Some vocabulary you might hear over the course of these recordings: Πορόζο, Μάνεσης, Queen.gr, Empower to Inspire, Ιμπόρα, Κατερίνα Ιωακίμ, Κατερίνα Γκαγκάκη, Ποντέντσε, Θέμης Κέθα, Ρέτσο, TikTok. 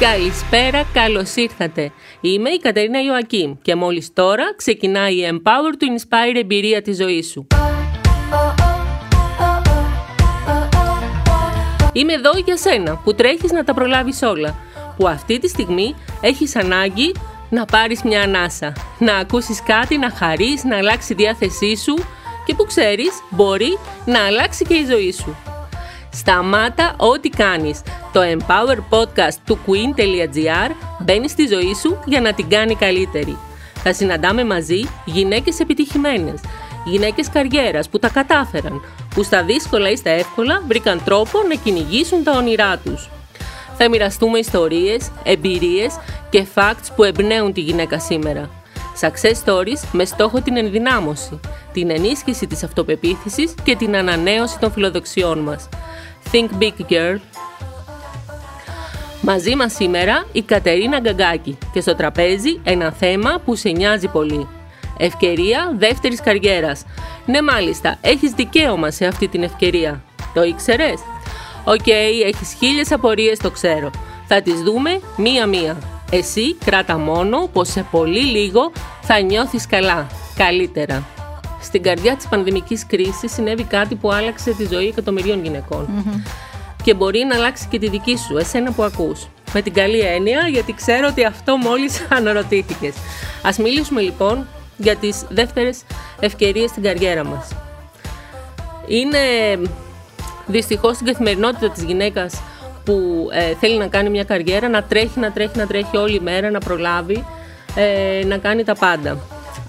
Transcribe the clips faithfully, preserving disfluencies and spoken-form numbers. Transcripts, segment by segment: Καλησπέρα, καλώς ήρθατε. Είμαι η Κατερίνα Ιωακίμ και μόλις τώρα ξεκινάει η Empower to Inspire εμπειρία της ζωής σου. Είμαι εδώ για σένα που τρέχεις να τα προλάβεις όλα, που αυτή τη στιγμή έχεις ανάγκη να πάρεις μια ανάσα, να ακούσεις κάτι, να χαρείς, να αλλάξει η διάθεσή σου και που ξέρεις μπορεί να αλλάξει και η ζωή σου. Σταμάτα ό,τι κάνεις. Το Empower Podcast του Queen.gr μπαίνει στη ζωή σου για να την κάνει καλύτερη. Θα συναντάμε μαζί γυναίκες επιτυχημένες, γυναίκες καριέρας που τα κατάφεραν, που στα δύσκολα ή στα εύκολα βρήκαν τρόπο να κυνηγήσουν τα όνειρά τους. Θα μοιραστούμε ιστορίες, εμπειρίες και facts που εμπνέουν τη γυναίκα σήμερα. Success stories με στόχο την ενδυνάμωση, την ενίσχυση της αυτοπεποίθησης και την ανανέωση των φιλοδοξιών μας. Think big, girl. Μαζί μας σήμερα η Κατερίνα Γκαγκάκη και στο τραπέζι ένα θέμα που σε νοιάζει πολύ. Ευκαιρία δεύτερης καριέρας. Ναι, μάλιστα, έχεις δικαίωμα σε αυτή την ευκαιρία. Το ήξερες? Οκ, okay, έχεις χίλιες απορίες, το ξέρω. Θα τις δούμε μία-μία. Εσύ κράτα μόνο πως σε πολύ λίγο θα νιώθεις καλά, καλύτερα. Στην καρδιά της πανδημικής κρίσης συνέβη κάτι που άλλαξε τη ζωή εκατομμυρίων γυναικών. Mm-hmm. Και μπορεί να αλλάξει και τη δική σου, εσένα που ακούς. Με την καλή έννοια, γιατί ξέρω ότι αυτό μόλις αναρωτήθηκες. Ας μιλήσουμε λοιπόν για τις δεύτερες ευκαιρίες στην καριέρα μας. Είναι δυστυχώς στην καθημερινότητα της γυναίκας που ε, θέλει να κάνει μια καριέρα, να τρέχει, να τρέχει, να τρέχει όλη μέρα, να προλάβει, ε, να κάνει τα πάντα.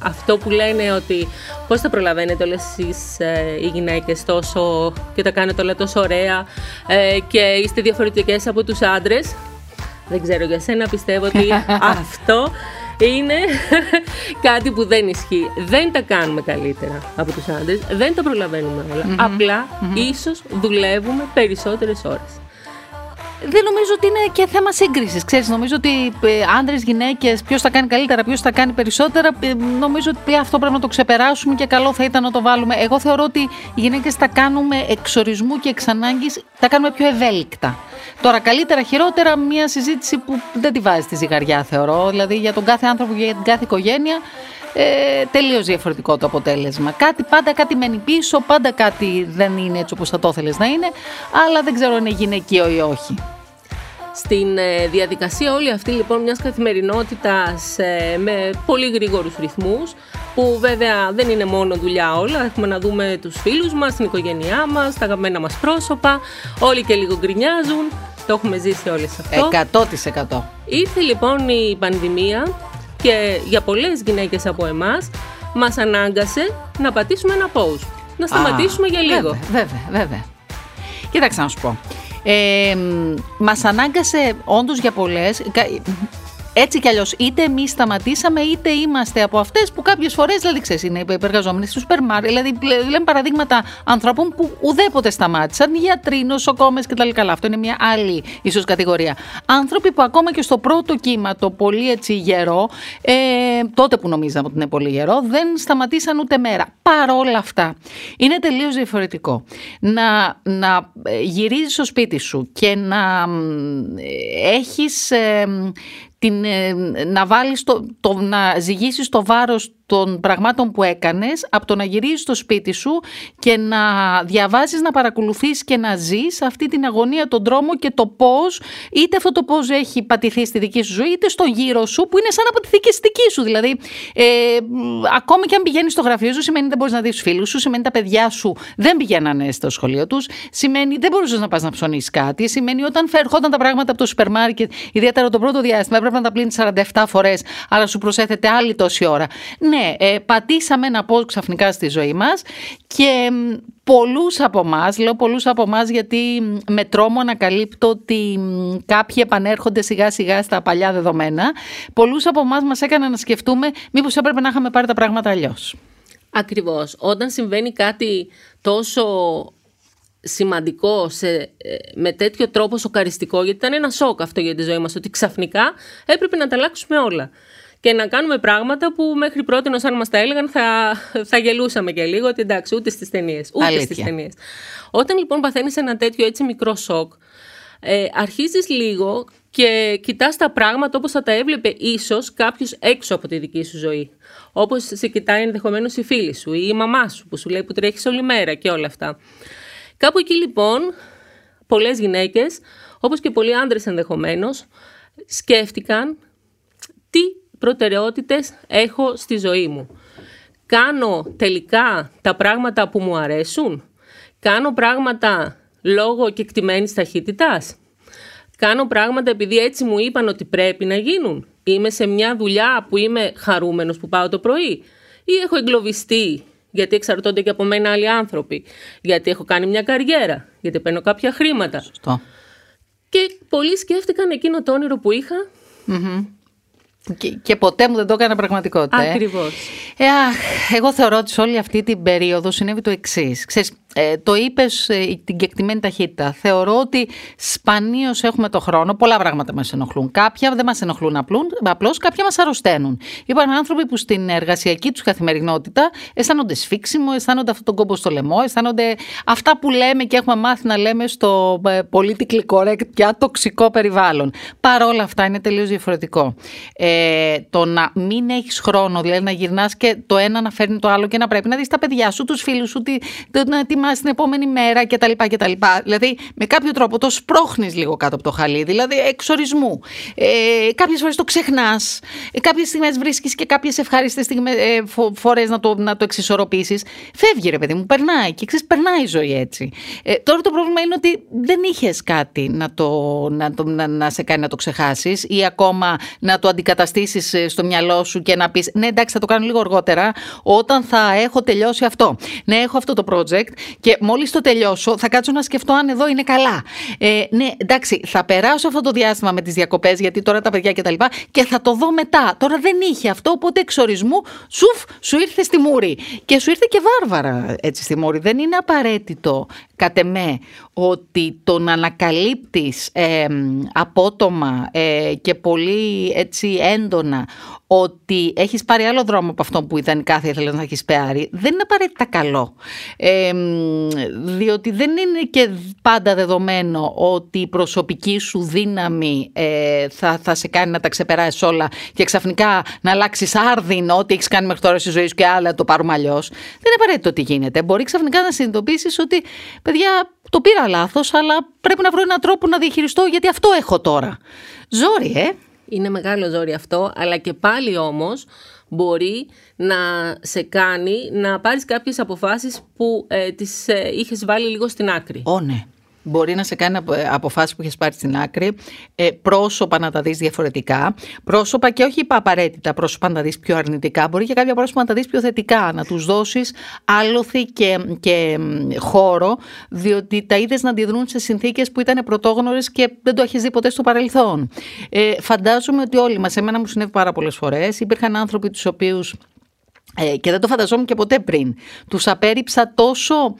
Αυτό που λένε ότι πώς θα προλαβαίνετε όλες εσείς ε, οι γυναίκες τόσο και τα κάνετε όλα τόσο ωραία ε, και είστε διαφορετικές από τους άντρες. Δεν ξέρω για σένα, πιστεύω ότι αυτό είναι κάτι που δεν ισχύει. Δεν τα κάνουμε καλύτερα από τους άντρες, δεν τα προλαβαίνουμε όλα. Mm-hmm. Απλά mm-hmm. ίσως δουλεύουμε περισσότερες ώρες. Δεν νομίζω ότι είναι και θέμα σύγκρισης. Ξέρεις, νομίζω ότι άντρες, γυναίκες, ποιος θα κάνει καλύτερα, ποιος θα κάνει περισσότερα. Νομίζω ότι αυτό πρέπει να το ξεπεράσουμε και καλό θα ήταν να το βάλουμε. Εγώ θεωρώ ότι οι γυναίκες τα κάνουμε εξ ορισμού και εξ ανάγκης, τα κάνουμε πιο ευέλικτα. Τώρα, καλύτερα, χειρότερα, μια συζήτηση που δεν τη βάζει στη ζυγαριά, θεωρώ. Δηλαδή, για τον κάθε άνθρωπο και για την κάθε οικογένεια. Ε, τελείως διαφορετικό το αποτέλεσμα. Κάτι, πάντα κάτι μένει πίσω, πάντα κάτι δεν είναι έτσι όπως θα το ήθελες να είναι, αλλά δεν ξέρω αν είναι γυναικείο ή όχι. Στην ε, διαδικασία όλη αυτή λοιπόν μιας καθημερινότητας ε, με πολύ γρήγορους ρυθμούς, που βέβαια δεν είναι μόνο δουλειά όλα, έχουμε να δούμε τους φίλους μας, την οικογένειά μας, τα αγαπημένα μας πρόσωπα, όλοι και λίγο γκρινιάζουν, το έχουμε ζήσει όλες αυτό. εκατό τοις εκατό. Ήρθε λοιπόν η πανδημία και για πολλές γυναίκες από εμάς μας ανάγκασε να πατήσουμε ένα pause, να σταματήσουμε Α, για λίγο. Βέβαια, βέβαια, βέβαια. Κοίταξα να σου πω. Ε, μας ανάγκασε όντως για πολλές. Έτσι κι αλλιώς, είτε εμείς σταματήσαμε, είτε είμαστε από αυτές που κάποιες φορές, δηλαδή ξέρεις, είναι υπεργαζόμενοι στους σούπερ μάρκετ. Δηλαδή, λέμε παραδείγματα ανθρώπων που ουδέποτε σταμάτησαν, γιατροί, νοσοκόμες κτλ. Καλά, αυτό είναι μια άλλη ίσως κατηγορία. Άνθρωποι που ακόμα και στο πρώτο κύμα, το πολύ έτσι γερό, ε, τότε που νομίζαμε ότι είναι πολύ γερό, δεν σταματήσαν ούτε μέρα. Παρόλα αυτά, είναι τελείως διαφορετικό να, να γυρίζεις στο σπίτι σου και να ε, έχεις. Ε, Την, να, βάλεις το, το, να ζυγίσεις το βάρος των πραγμάτων που έκανες από το να γυρίζεις στο σπίτι σου και να διαβάζεις, να παρακολουθείς και να ζεις αυτή την αγωνία, τον τρόμο και το πώς, είτε αυτό το πώς έχει πατηθεί στη δική σου ζωή, είτε στο γύρο σου που είναι σαν να πατηθεί και στη δική σου. Δηλαδή, ε, ακόμη και αν πηγαίνεις στο γραφείο σου, σημαίνει δεν μπορείς να δεις τους φίλους σου, σημαίνει τα παιδιά σου δεν πηγαίνανε στο σχολείο τους, σημαίνει δεν μπορούσες να πας να ψωνίσεις κάτι, σημαίνει όταν φερχόταν τα πράγματα από το σούπερ μάρκετ, ιδιαίτερα το πρώτο διάστημα, πρέπει να τα πλύνεις σαράντα επτά φορές, αλλά σου προσέθεται άλλη τόση ώρα. Ναι, Ε, πατήσαμε ένα πώς ξαφνικά στη ζωή μας και πολλούς από εμάς, λέω πολλούς από εμάς γιατί με τρόμο ανακαλύπτω ότι κάποιοι επανέρχονται σιγά σιγά στα παλιά δεδομένα, πολλούς από εμάς μας έκανε να σκεφτούμε μήπως έπρεπε να είχαμε πάρει τα πράγματα αλλιώς. Ακριβώς. Όταν συμβαίνει κάτι τόσο σημαντικό, σε, με τέτοιο τρόπο σοκαριστικό, γιατί ήταν ένα σοκ αυτό για τη ζωή μας, ότι ξαφνικά έπρεπε να τα αλλάξουμε όλα. Και να κάνουμε πράγματα που μέχρι πρότινος, αν μας τα έλεγαν, θα, θα γελούσαμε και λίγο. Ότι εντάξει, ούτε στις ταινίες. Ούτε Αλήθεια. στις ταινίες. Όταν λοιπόν παθαίνεις ένα τέτοιο έτσι μικρό σοκ, ε, αρχίζεις λίγο και κοιτάς τα πράγματα όπως θα τα έβλεπε ίσως κάποιος έξω από τη δική σου ζωή. Όπως σε κοιτάει ενδεχομένως η φίλη σου ή η μαμά σου που σου λέει που τρέχεις όλη μέρα και όλα αυτά. Κάπου εκεί λοιπόν πολλές γυναίκες, όπως και πολλοί άντρες ενδεχομένως, σκέφτηκαν τι προτεραιότητες έχω στη ζωή μου. Κάνω τελικά τα πράγματα που μου αρέσουν. Κάνω πράγματα λόγω κεκτημένης ταχύτητας. Κάνω πράγματα επειδή έτσι μου είπαν ότι πρέπει να γίνουν. Είμαι σε μια δουλειά που είμαι χαρούμενος που πάω το πρωί. Ή έχω εγκλωβιστεί γιατί εξαρτώνται και από μένα άλλοι άνθρωποι. Γιατί έχω κάνει μια καριέρα. Γιατί παίρνω κάποια χρήματα. Σωστό. Και πολλοί σκέφτηκαν εκείνο το όνειρο που είχα. Mm-hmm. Και, και ποτέ μου δεν το έκανα πραγματικότητα. Ακριβώς. Ε, αχ, εγώ θεωρώ ότι σε όλη αυτή την περίοδο συνέβη το εξής. Ξέρεις, ε, το είπες ε, την κεκτημένη ταχύτητα. Θεωρώ ότι σπανίως έχουμε το χρόνο. Πολλά πράγματα μας ενοχλούν. Κάποια δεν μας ενοχλούν απλώς, κάποια μας αρρωσταίνουν. Υπάρχουν άνθρωποι που στην εργασιακή τους καθημερινότητα αισθάνονται σφίξιμο, αισθάνονται αυτόν τον κόμπο στο λαιμό, αισθάνονται αυτά που λέμε και έχουμε μάθει να λέμε στο politically correct πια τοξικό περιβάλλον. Παρ' όλα αυτά είναι τελείως διαφορετικό. Ε, το να μην έχεις χρόνο, δηλαδή να γυρνάς και το ένα να φέρνει το άλλο και να πρέπει να δεις τα παιδιά σου, τους φίλους σου, τι, να ετοιμάσεις την επόμενη μέρα κτλ. κτλ. Δηλαδή με κάποιο τρόπο το σπρώχνεις λίγο κάτω από το χαλί, δηλαδή εξορισμού. Ε, κάποιες φορές το ξεχνάς, ε, κάποιες στιγμές βρίσκεις και κάποιες ευχάριστες στιγμές, ε, φο, φορές να το, να το εξισορροπήσεις. Φεύγει ρε παιδί μου, περνάει και ξέρεις, περνάει η ζωή έτσι. Ε, τώρα το πρόβλημα είναι ότι δεν είχες κάτι να, το, να, το, να, να σε κάνει να το ξεχάσεις ή ακόμα να το αντικαταστήσεις. Στο μυαλό σου και να πεις ναι, εντάξει, θα το κάνω λίγο αργότερα όταν θα έχω τελειώσει αυτό. Ναι, έχω αυτό το project και μόλις το τελειώσω θα κάτσω να σκεφτώ αν εδώ είναι καλά. Ε, ναι, εντάξει, θα περάσω αυτό το διάστημα με τις διακοπές γιατί τώρα τα παιδιά κτλ. Και, και θα το δω μετά. Τώρα δεν είχε αυτό, οπότε εξορισμού σουφ, σου ήρθε στη μούρη. Και σου ήρθε και βάρβαρα έτσι στη μούρη. Δεν είναι απαραίτητο, κατ' εμέ, ότι το να ανακαλύπτεις ε, απότομα ε, και πολύ έτσι έντονα ότι έχεις πάρει άλλο δρόμο από αυτό που ιδανικά θα ήθελες να έχεις πάρει, δεν είναι απαραίτητα καλό. Ε, διότι δεν είναι και πάντα δεδομένο ότι η προσωπική σου δύναμη ε, θα, θα σε κάνει να τα ξεπεράσεις όλα και ξαφνικά να αλλάξεις άρδινο ό,τι έχεις κάνει μέχρι τώρα στη ζωή σου και άλλα το πάρουμε αλλιώς. Δεν είναι απαραίτητο ότι γίνεται. Μπορεί ξαφνικά να συνειδητοποιήσεις ότι παιδιά, το πήρα λάθος, αλλά πρέπει να βρω έναν τρόπο να διαχειριστώ γιατί αυτό έχω τώρα. Ζόρι, ε! Είναι μεγάλο ζόρι αυτό, αλλά και πάλι όμως μπορεί να σε κάνει να πάρεις κάποιες αποφάσεις που ε, τις ε, είχες βάλει λίγο στην άκρη. Ω, ναι. Μπορεί να σε κάνει αποφάσεις που έχεις πάρει στην άκρη, ε, πρόσωπα να τα δεις διαφορετικά, πρόσωπα και όχι είπα απαραίτητα πρόσωπα να τα δεις πιο αρνητικά, μπορεί και κάποια πρόσωπα να τα δεις πιο θετικά, να τους δώσεις άλοθη και, και χώρο, διότι τα είδες να αντιδρούν σε συνθήκες που ήταν πρωτόγνωρες και δεν το έχεις δει ποτέ στο παρελθόν. Ε, φαντάζομαι ότι όλοι μας, εμένα μου συνέβη πάρα πολλές φορές, υπήρχαν άνθρωποι τους οποίους, ε, και δεν το φανταζόμουν και ποτέ πριν, τους απέρριψα τόσο...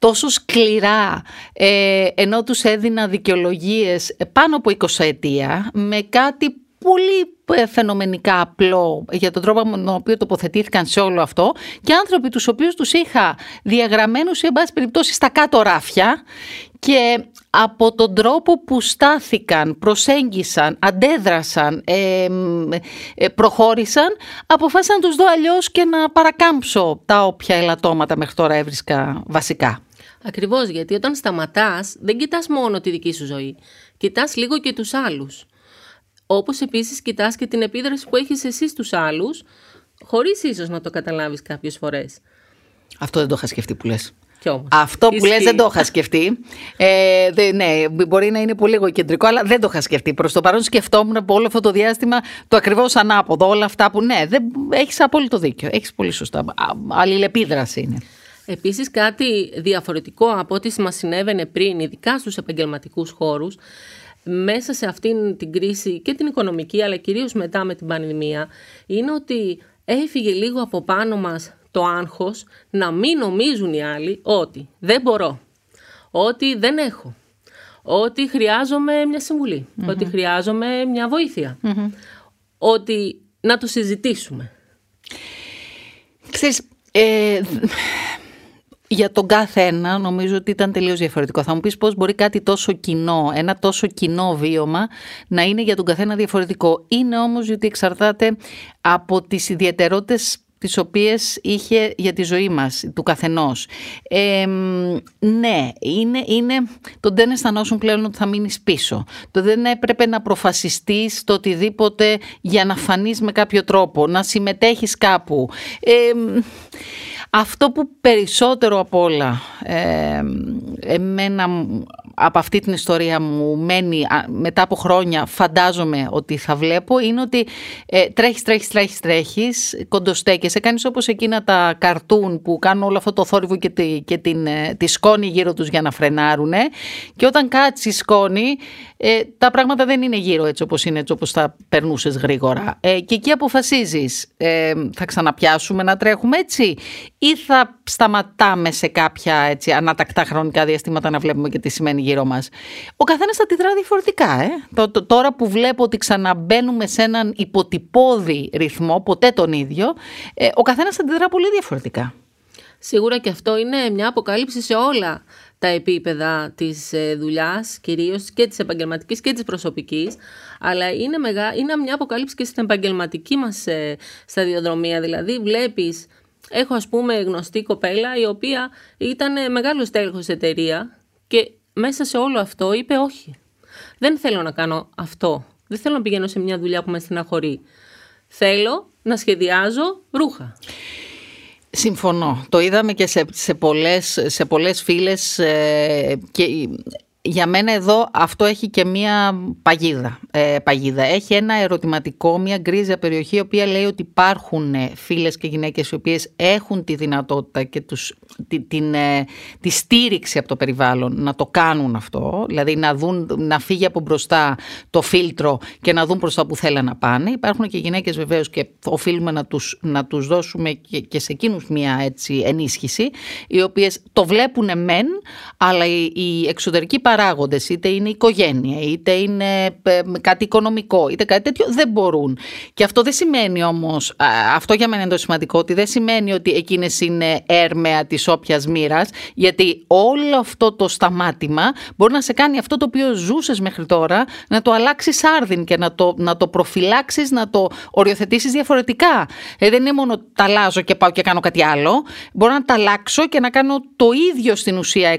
τόσο σκληρά, ε, ενώ τους έδινα δικαιολογίες πάνω από είκοσι ετία, με κάτι πολύ φαινομενικά απλό για τον τρόπο με τον οποίο τοποθετήθηκαν σε όλο αυτό και άνθρωποι τους οποίους τους είχα διαγραμμένους ή εν πάση περιπτώσει στα κάτω ράφια και από τον τρόπο που στάθηκαν, προσέγγισαν, αντέδρασαν, ε, ε, προχώρησαν, αποφάσισα να τους δω αλλιώς και να παρακάμψω τα όποια ελαττώματα μέχρι τώρα έβρισκα βασικά. Ακριβώς, γιατί όταν σταματάς δεν κοιτάς μόνο τη δική σου ζωή, κοιτάς λίγο και τους άλλους. Όπως επίσης κοιτάς και την επίδραση που έχεις εσύ στους άλλους, χωρίς ίσως να το καταλάβεις κάποιες φορές. Αυτό δεν το είχα σκεφτεί που λες. Αυτό που λες δεν το είχα σκεφτεί. Ε, δε, ναι, μπορεί να είναι πολύ εγωκεντρικό, αλλά δεν το είχα σκεφτεί. Προς το παρόν σκεφτόμουν από όλο αυτό το διάστημα το ακριβώς ανάποδο. Όλα αυτά που ναι, δεν, έχεις απόλυτο δίκιο. Έχεις πολύ σωστά. Αλληλεπίδραση είναι. Επίσης κάτι διαφορετικό από ό,τι μας συνέβαινε πριν, ειδικά στους επαγγελματικούς χώρους. Μέσα σε αυτήν την κρίση και την οικονομική, αλλά κυρίως μετά με την πανδημία, είναι ότι έφυγε λίγο από πάνω μας το άγχος να μην νομίζουν οι άλλοι ότι δεν μπορώ, ότι δεν έχω, ότι χρειάζομαι μια συμβουλή, mm-hmm. ότι χρειάζομαι μια βοήθεια, mm-hmm. ότι να το συζητήσουμε. Ξέρεις, ε, για τον κάθε ένα νομίζω ότι ήταν τελείως διαφορετικό. Θα μου πεις πώς μπορεί κάτι τόσο κοινό, ένα τόσο κοινό βίωμα να είναι για τον καθένα διαφορετικό. Είναι όμως γιατί εξαρτάται από τις ιδιαιτερότητες τις οποίες είχε για τη ζωή μας, του καθενός. Ε, ναι, είναι, είναι το δεν αισθανόσουν πλέον ότι θα μείνεις πίσω. Το δεν έπρεπε να προφασιστείς το οτιδήποτε για να φανείς με κάποιο τρόπο, να συμμετέχεις κάπου. Ε, αυτό που περισσότερο απ' όλα ε, εμένα από αυτή την ιστορία μου μένει μετά από χρόνια, φαντάζομαι ότι θα βλέπω, είναι ότι ε, τρέχεις, τρέχεις, τρέχεις, τρέχεις, κοντοστέκεσαι, κάνεις όπως εκείνα τα καρτούν που κάνουν όλο αυτό το θόρυβο και τη, και την, ε, τη σκόνη γύρω τους για να φρενάρουνε, και όταν κάτσεις σκόνη ε, τα πράγματα δεν είναι γύρω έτσι όπως είναι, έτσι όπως θα περνούσες γρήγορα. Ε, και εκεί αποφασίζεις ε, θα ξαναπιάσουμε να τρέχουμε έτσι ή θα σταματάμε σε κάποια έτσι, ανατακτά χρονικά διαστήματα να βλέπουμε και τι σημαίνει γύρω μας. Ο καθένας θα αντιδρά διαφορετικά. Ε. Τώρα που βλέπω ότι ξαναμπαίνουμε σε έναν υποτυπώδη ρυθμό, ποτέ τον ίδιο, ε, ο καθένας θα αντιδρά πολύ διαφορετικά. Σίγουρα και αυτό είναι μια αποκάλυψη σε όλα τα επίπεδα της δουλειάς, κυρίως και της επαγγελματικής και της προσωπικής, αλλά είναι, μεγά, είναι μια αποκάλυψη και στην επαγγελματική μας ε, σταδιοδρομία. Δηλαδή βλέπεις... Έχω ας πούμε γνωστή κοπέλα η οποία ήταν μεγάλος τέλεχος εταιρεία και μέσα σε όλο αυτό είπε όχι. Δεν θέλω να κάνω αυτό. Δεν θέλω να πηγαίνω σε μια δουλειά που με στεναχωρεί. Θέλω να σχεδιάζω ρούχα. Συμφωνώ. Το είδαμε και σε, σε, πολλές, σε πολλές φίλες ε, και... Για μένα εδώ αυτό έχει και μία παγίδα, ε, παγίδα. Έχει ένα ερωτηματικό, μία γκρίζα περιοχή, η οποία λέει ότι υπάρχουν φίλες και γυναίκες οι οποίες έχουν τη δυνατότητα και τους, τη, την, ε, τη στήριξη από το περιβάλλον να το κάνουν αυτό. Δηλαδή να, δουν, να φύγει από μπροστά το φίλτρο και να δουν προς τα που θέλουν να πάνε. Υπάρχουν και γυναίκες βεβαίως και οφείλουμε να τους, να τους δώσουμε και, και σε εκείνους μία έτσι, ενίσχυση, οι οποίες το βλέπουν μεν, αλλά η, η εξωτερική παράγοντες, είτε είναι οικογένεια, είτε είναι κάτι οικονομικό, είτε κάτι τέτοιο, δεν μπορούν. Και αυτό δεν σημαίνει όμως, αυτό για μένα είναι το σημαντικό, ότι δεν σημαίνει ότι εκείνες είναι έρμεα της όποιας μοίρας, γιατί όλο αυτό το σταμάτημα μπορεί να σε κάνει αυτό το οποίο ζούσες μέχρι τώρα, να το αλλάξεις άρδιν και να το, να το προφυλάξεις, να το οριοθετήσεις διαφορετικά. Ε, δεν είναι μόνο τα αλλάζω και πάω και κάνω κάτι άλλο. Μπορώ να τα αλλάξω και να κάνω το ίδιο στην ουσία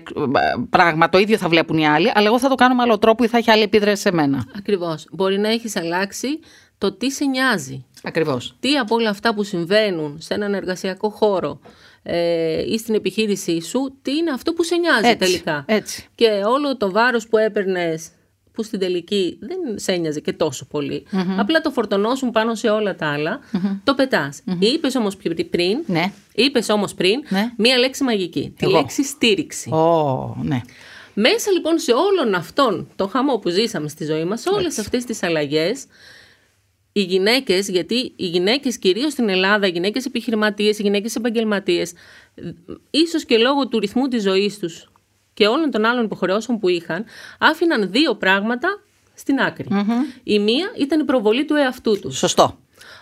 πράγμα, το ίδιο θα βλέπω οι άλλοι, αλλά εγώ θα το κάνω με άλλο τρόπο ή θα έχει άλλη επίδραση σε μένα. Ακριβώς. Μπορεί να έχεις αλλάξει το τι σε νοιάζει. Ακριβώς. Τι από όλα αυτά που συμβαίνουν σε έναν εργασιακό χώρο ε, ή στην επιχείρησή σου, τι είναι αυτό που σε νοιάζει έτσι, τελικά. Έτσι. Και όλο το βάρος που έπαιρνες, που στην τελική δεν σε νοιάζε και τόσο πολύ, mm-hmm. απλά το φορτωνώσουν πάνω σε όλα τα άλλα, mm-hmm. το πετάς. Mm-hmm. Είπες όμως πριν, ναι. είπες όμως πριν ναι. μία λέξη μαγική, εγώ. τη λέξη στήριξη. Oh, ναι. Μέσα λοιπόν σε όλον αυτόν το χαμό που ζήσαμε στη ζωή μας, όλες Έτσι. αυτές τις αλλαγές, οι γυναίκες, γιατί οι γυναίκες κυρίως στην Ελλάδα, οι γυναίκες επιχειρηματίες, οι γυναίκες επαγγελματίες, ίσως και λόγω του ρυθμού της ζωής τους και όλων των άλλων υποχρεώσεων που είχαν, άφηναν δύο πράγματα στην άκρη. Mm-hmm. Η μία ήταν η προβολή του εαυτού τους. Σωστό.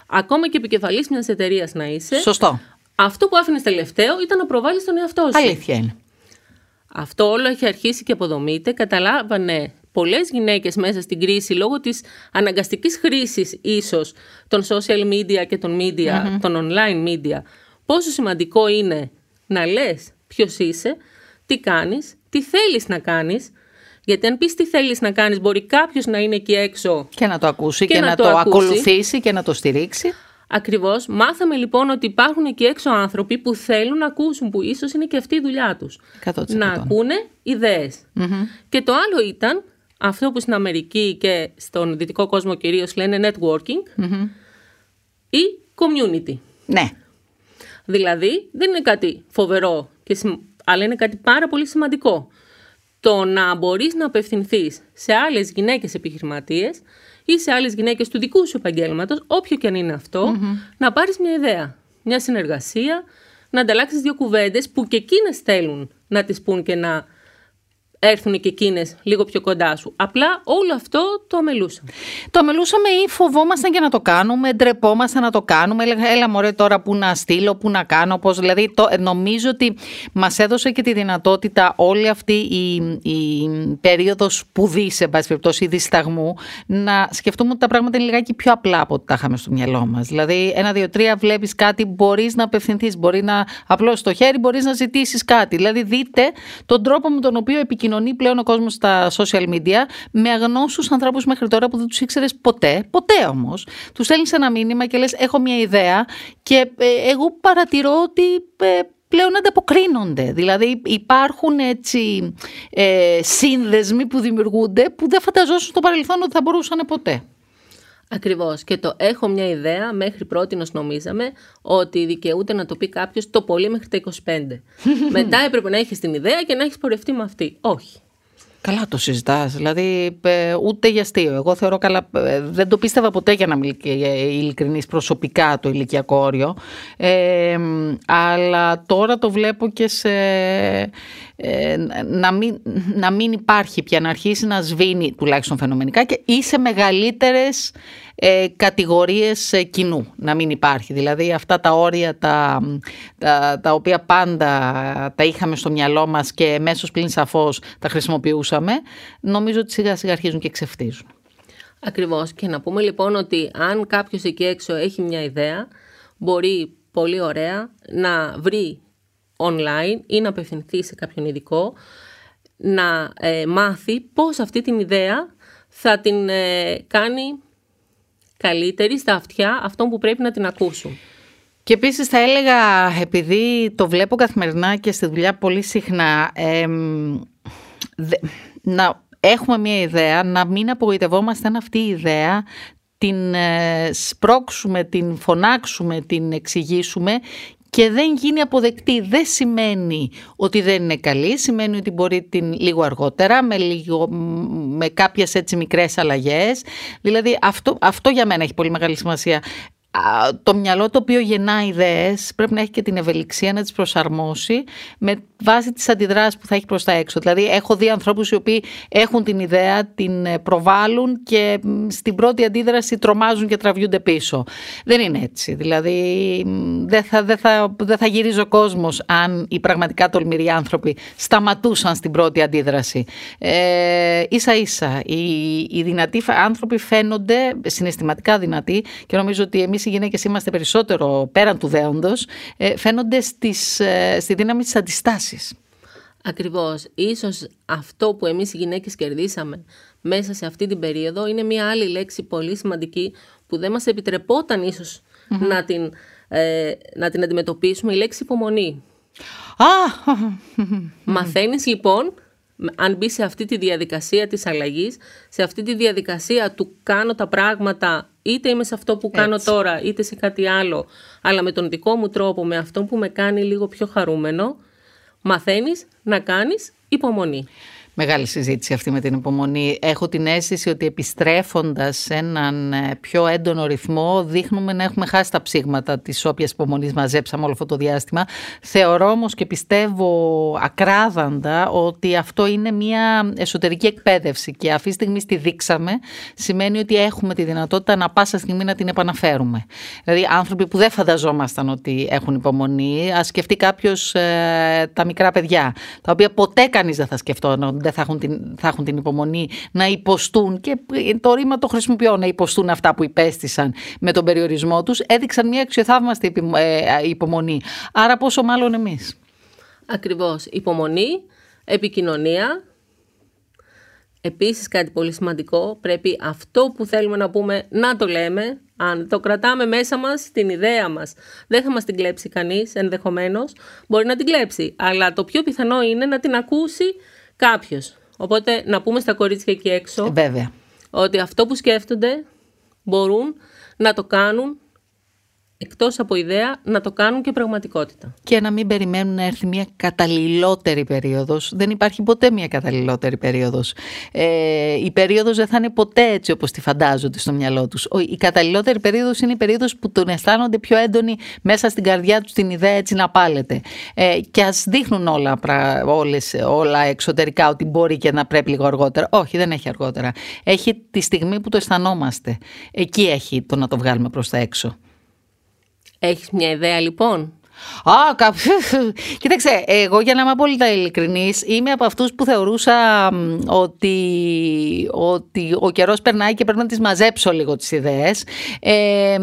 Ακόμα και επικεφαλής μιας εταιρείας να είσαι. Σωστό. Αυτό που άφηνες τελευταίο ήταν να προβάλλεις τον εαυτό σου. Αλήθεια είναι. Αυτό όλο έχει αρχίσει και αποδομείται. Καταλάβανε πολλές γυναίκες μέσα στην κρίση λόγω της αναγκαστικής χρήσης ίσως των social media και των media, mm-hmm. των online media, πόσο σημαντικό είναι να λες ποιος είσαι, τι κάνεις, τι θέλεις να κάνεις. Γιατί αν πεις τι θέλεις να κάνεις, μπορεί κάποιος να είναι εκεί έξω και να το ακούσει και, και να, να το, το ακολουθήσει και να το στηρίξει. Ακριβώς. Μάθαμε λοιπόν ότι υπάρχουν εκεί έξω άνθρωποι που θέλουν να ακούσουν, που ίσως είναι και αυτή η δουλειά τους. εκατό τοις εκατό. Να ακούνε ιδέες. Mm-hmm. Και το άλλο ήταν αυτό που στην Αμερική και στον δυτικό κόσμο κυρίως λένε networking mm-hmm. ή community. Ναι. Δηλαδή δεν είναι κάτι φοβερό, και συμ... αλλά είναι κάτι πάρα πολύ σημαντικό. Το να μπορείς να απευθυνθείς σε άλλες γυναίκες επιχειρηματίες ή σε άλλες γυναίκες του δικού σου επαγγέλματος, όποιο και αν είναι αυτό, mm-hmm. να πάρεις μια ιδέα, μια συνεργασία, να ανταλλάξεις δύο κουβέντες που και εκείνες θέλουν να τις πούν και να έρθουν και εκείνες λίγο πιο κοντά σου. Απλά όλο αυτό το αμελούσαμε. Το αμελούσαμε ή φοβόμασταν και να το κάνουμε, ντρεπόμασταν να το κάνουμε. Έλεγα, έλα μωρέ τώρα που να στείλω, που να κάνω, πώς. Δηλαδή το, νομίζω ότι μας έδωσε και τη δυνατότητα όλη αυτή η, η περίοδος σπουδής, εν πάση περιπτώσει, ή δισταγμού, να σκεφτούμε ότι τα πράγματα είναι λιγάκι πιο απλά από ό,τι τα είχαμε στο μυαλό μας. Δηλαδή, ένα, δύο, τρία, βλέπεις κάτι, μπορείς να απευθυνθείς, μπορεί να απλώσεις το χέρι, μπορείς να ζητήσεις κάτι. Δηλαδή, δείτε τον τρόπο με τον οποίο επικοινωνεί πλέον ο κόσμος στα social media με αγνώστους ανθρώπους μέχρι τώρα που δεν τους ήξερες ποτέ. Ποτέ όμως. Τους στέλνεις ένα μήνυμα και λες: έχω μια ιδέα και εγώ παρατηρώ ότι πλέον ανταποκρίνονται. Δηλαδή υπάρχουν έτσι ε, σύνδεσμοι που δημιουργούνται που δεν φανταζόσουν στο παρελθόν ότι θα μπορούσαν ποτέ. Ακριβώς. Και το έχω μια ιδέα, μέχρι πρότινος νομίζαμε ότι δικαιούται να το πει κάποιος το πολύ μέχρι τα είκοσι πέντε. Μετά έπρεπε να έχεις την ιδέα και να έχεις πορευτεί με αυτή. Όχι. Καλά το συζητάς, δηλαδή ε, ούτε για αστείο. Εγώ θεωρώ καλά, ε, δεν το πίστευα ποτέ, για να είμαι ειλικρινής, προσωπικά το ηλικιακό όριο. Ε, αλλά τώρα το βλέπω και σε... Ε, να, μην, να μην υπάρχει πια, να αρχίσει να σβήνει τουλάχιστον φαινομενικά και ή σε μεγαλύτερες ε, κατηγορίες ε, κοινού να μην υπάρχει. Δηλαδή αυτά τα όρια τα, τα, τα οποία πάντα τα είχαμε στο μυαλό μας και μέσως πλην σαφώς τα χρησιμοποιούσαμε, νομίζω ότι σιγά σιγά αρχίζουν και ξεφτίζουν. Ακριβώς, και να πούμε λοιπόν ότι αν κάποιος εκεί έξω έχει μια ιδέα, μπορεί πολύ ωραία να βρει online ή να απευθυνθεί σε κάποιον ειδικό, να ε, μάθει πώς αυτή την ιδέα θα την ε, κάνει καλύτερη στα αυτιά αυτών που πρέπει να την ακούσουν. Και επίσης θα έλεγα, επειδή το βλέπω καθημερινά και στη δουλειά πολύ συχνά, ε, δε, να έχουμε μια ιδέα, να μην απογοητευόμαστε αν αυτή η ιδέα την ε, σπρώξουμε, την φωνάξουμε, την εξηγήσουμε και δεν γίνει αποδεκτή. Δεν σημαίνει ότι δεν είναι καλή, σημαίνει ότι μπορεί την λίγο αργότερα, με, λίγο, με κάποιες έτσι μικρές αλλαγές. Δηλαδή αυτό, αυτό για μένα έχει πολύ μεγάλη σημασία. Το μυαλό το οποίο γεννά ιδέες πρέπει να έχει και την ευελιξία να τις προσαρμόσει με βάση τις αντιδράσεις που θα έχει προς τα έξω. Δηλαδή έχω δει ανθρώπους οι οποίοι έχουν την ιδέα, την προβάλλουν και στην πρώτη αντίδραση τρομάζουν και τραβιούνται πίσω. Δεν είναι έτσι. Δηλαδή δεν θα, δεν θα, δεν θα γυρίζει ο κόσμος αν οι πραγματικά τολμηροί άνθρωποι σταματούσαν στην πρώτη αντίδραση. Ε, ίσα ίσα οι, οι δυνατοί άνθρωποι φαίνονται συναισθηματικά δυνατοί και νομίζω ότι εμείς οι γυναίκες είμαστε περισσότερο πέραν του δέοντος, φαίνονται στις, στη δύναμη της αντιστάσης. Ακριβώς. Ίσως αυτό που εμείς οι γυναίκες κερδίσαμε μέσα σε αυτή την περίοδο είναι μια άλλη λέξη πολύ σημαντική που δεν μας επιτρεπόταν ίσως mm-hmm. να, την, ε, να την αντιμετωπίσουμε, η λέξη υπομονή. Ah. Μαθαίνεις λοιπόν, αν μπει σε αυτή τη διαδικασία της αλλαγής, σε αυτή τη διαδικασία του κάνω τα πράγματα, είτε είμαι σε αυτό που κάνω έτσι τώρα, είτε σε κάτι άλλο, αλλά με τον δικό μου τρόπο, με αυτό που με κάνει λίγο πιο χαρούμενο, μαθαίνεις να κάνεις υπομονή. Μεγάλη συζήτηση αυτή με την υπομονή. Έχω την αίσθηση ότι επιστρέφοντας σε έναν πιο έντονο ρυθμό δείχνουμε να έχουμε χάσει τα ψήγματα της όποιας υπομονής μαζέψαμε όλο αυτό το διάστημα. Θεωρώ όμως και πιστεύω ακράδαντα ότι αυτό είναι μια εσωτερική εκπαίδευση και αυτή τη στιγμή τη δείξαμε, σημαίνει ότι έχουμε τη δυνατότητα να πάσα στιγμή να την επαναφέρουμε. Δηλαδή άνθρωποι που δεν φανταζόμασταν ότι έχουν υπομονή, ας σκεφτεί κάποιος ε, τα μικρά παιδιά, τα οποία ποτέ κανείς δεν θα σκεφτόταν. Θα έχουν, την, θα έχουν την υπομονή να υποστούν, και το ρήμα το χρησιμοποιώ, να υποστούν αυτά που υπέστησαν με τον περιορισμό τους, έδειξαν μια αξιοθαύμαστη υπομονή. Άρα πόσο μάλλον εμείς. Ακριβώς. Υπομονή, επικοινωνία. Επίσης κάτι πολύ σημαντικό, πρέπει αυτό που θέλουμε να πούμε να το λέμε. Αν το κρατάμε μέσα μας, την ιδέα μας, δεν θα μας την κλέψει κανείς, ενδεχομένως. Μπορεί να την κλέψει, αλλά το πιο πιθανό είναι να την ακούσει κάποιος. Οπότε να πούμε στα κορίτσια εκεί έξω, βέβαια, ότι αυτό που σκέφτονται μπορούν να το κάνουν εκτός από ιδέα, να το κάνουν και πραγματικότητα. Και να μην περιμένουν να έρθει μια καταλληλότερη περίοδος. Δεν υπάρχει ποτέ μια καταλληλότερη περίοδος. Ε, η περίοδος δεν θα είναι ποτέ έτσι όπως τη φαντάζονται στο μυαλό τους. Η καταλληλότερη περίοδος είναι η περίοδος που τον αισθάνονται πιο έντονη μέσα στην καρδιά τους την ιδέα έτσι να πάλεται. Ε, και ας δείχνουν όλα, όλες, όλα εξωτερικά ότι μπορεί και να πρέπει λίγο αργότερα. Όχι, δεν έχει αργότερα. Έχει τη στιγμή που το αισθανόμαστε. Εκεί έχει το να το βγάλουμε προς τα έξω. Έχεις μια ιδέα λοιπόν? Α, κα... Κοίταξε, εγώ για να είμαι απόλυτα ειλικρινής, είμαι από αυτούς που θεωρούσα ότι, ότι ο καιρός περνάει και πρέπει να τις μαζέψω λίγο τις ιδέες. Ε,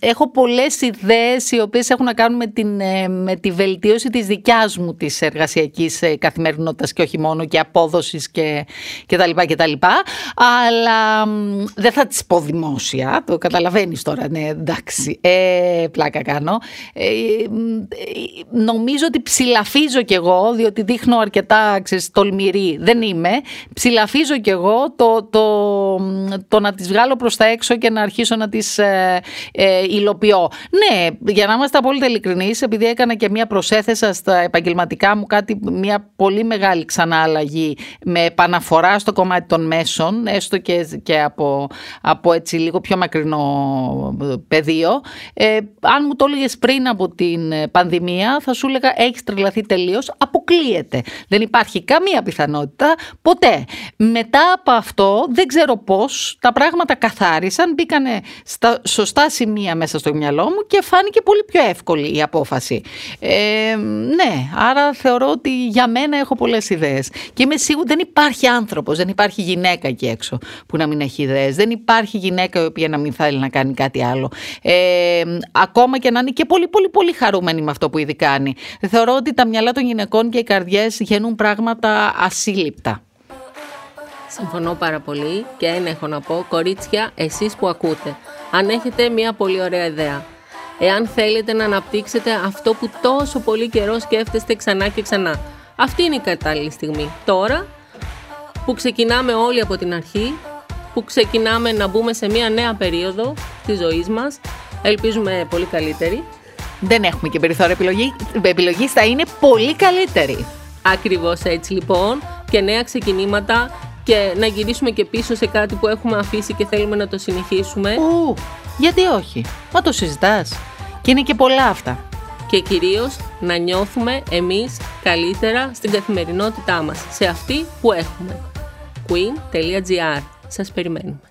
έχω πολλές ιδέες οι οποίες έχουν να κάνουν με, την, με τη βελτίωση της δικιάς μου της εργασιακής καθημερινότητας και όχι μόνο, και απόδοσης και, και τα λοιπά και τα λοιπά. Αλλά δεν θα τις πω δημόσια, το καταλαβαίνεις τώρα, ναι, εντάξει, ε, πλάκα κάνω. Ε, νομίζω ότι ψηλαφίζω κι εγώ, διότι δείχνω αρκετά, ξέρεις, τολμηρή, δεν είμαι, ψηλαφίζω κι εγώ το, το, το να τις βγάλω προς τα έξω και να αρχίσω να τις ε, ε, υλοποιώ. Ναι, για να είμαστε απόλυτα ειλικρινείς, επειδή έκανα και μια προσέθεσα στα επαγγελματικά μου κάτι, μια πολύ μεγάλη ξανά αλλαγή με επαναφορά στο κομμάτι των μέσων, έστω και, και από, από έτσι λίγο πιο μακρινό πεδίο, ε, αν μου το έλεγες πριν από την πανδημία, θα σου έλεγα έχεις τρελαθεί τελείως, αποκλείεται, δεν υπάρχει καμία πιθανότητα ποτέ. Μετά από αυτό δεν ξέρω πώς, τα πράγματα καθάρισαν, μπήκανε στα σωστά σημεία μέσα στο μυαλό μου και φάνηκε πολύ πιο εύκολη η απόφαση. Ε, ναι, άρα θεωρώ ότι για μένα έχω πολλές ιδέες και είμαι σίγουρη δεν υπάρχει άνθρωπος, δεν υπάρχει γυναίκα εκεί έξω που να μην έχει ιδέες, δεν υπάρχει γυναίκα η οποία να μην θέλει να κάνει κάτι άλλο, ε, ακόμα και να είναι και πολύ πολύ πολύ χαρούμενη με αυτό που ήδη κάνει. Θεωρώ ότι τα μυαλά των γυναικών και οι καρδιές γεννούν πράγματα ασύλληπτα. Συμφωνώ πάρα πολύ και ένα έχω να πω. Κορίτσια, εσείς που ακούτε, αν έχετε μια πολύ ωραία ιδέα, εάν θέλετε να αναπτύξετε αυτό που τόσο πολύ καιρό σκέφτεστε ξανά και ξανά, αυτή είναι η κατάλληλη στιγμή. Τώρα που ξεκινάμε όλοι από την αρχή, που ξεκινάμε να μπούμε σε μια νέα περίοδο της ζωής μας, ελπίζουμε πολύ καλύτερη. Δεν έχουμε και περιθώριο επιλογή, επιλογής, θα είναι πολύ καλύτερη. Ακριβώς έτσι λοιπόν, και νέα ξεκινήματα, και να γυρίσουμε και πίσω σε κάτι που έχουμε αφήσει και θέλουμε να το συνεχίσουμε. Ου, γιατί όχι, μα το συζητάς και είναι και πολλά αυτά. Και κυρίως να νιώθουμε εμείς καλύτερα στην καθημερινότητά μας, σε αυτή που έχουμε. Queen τελεία τζι άρ, σας περιμένουμε.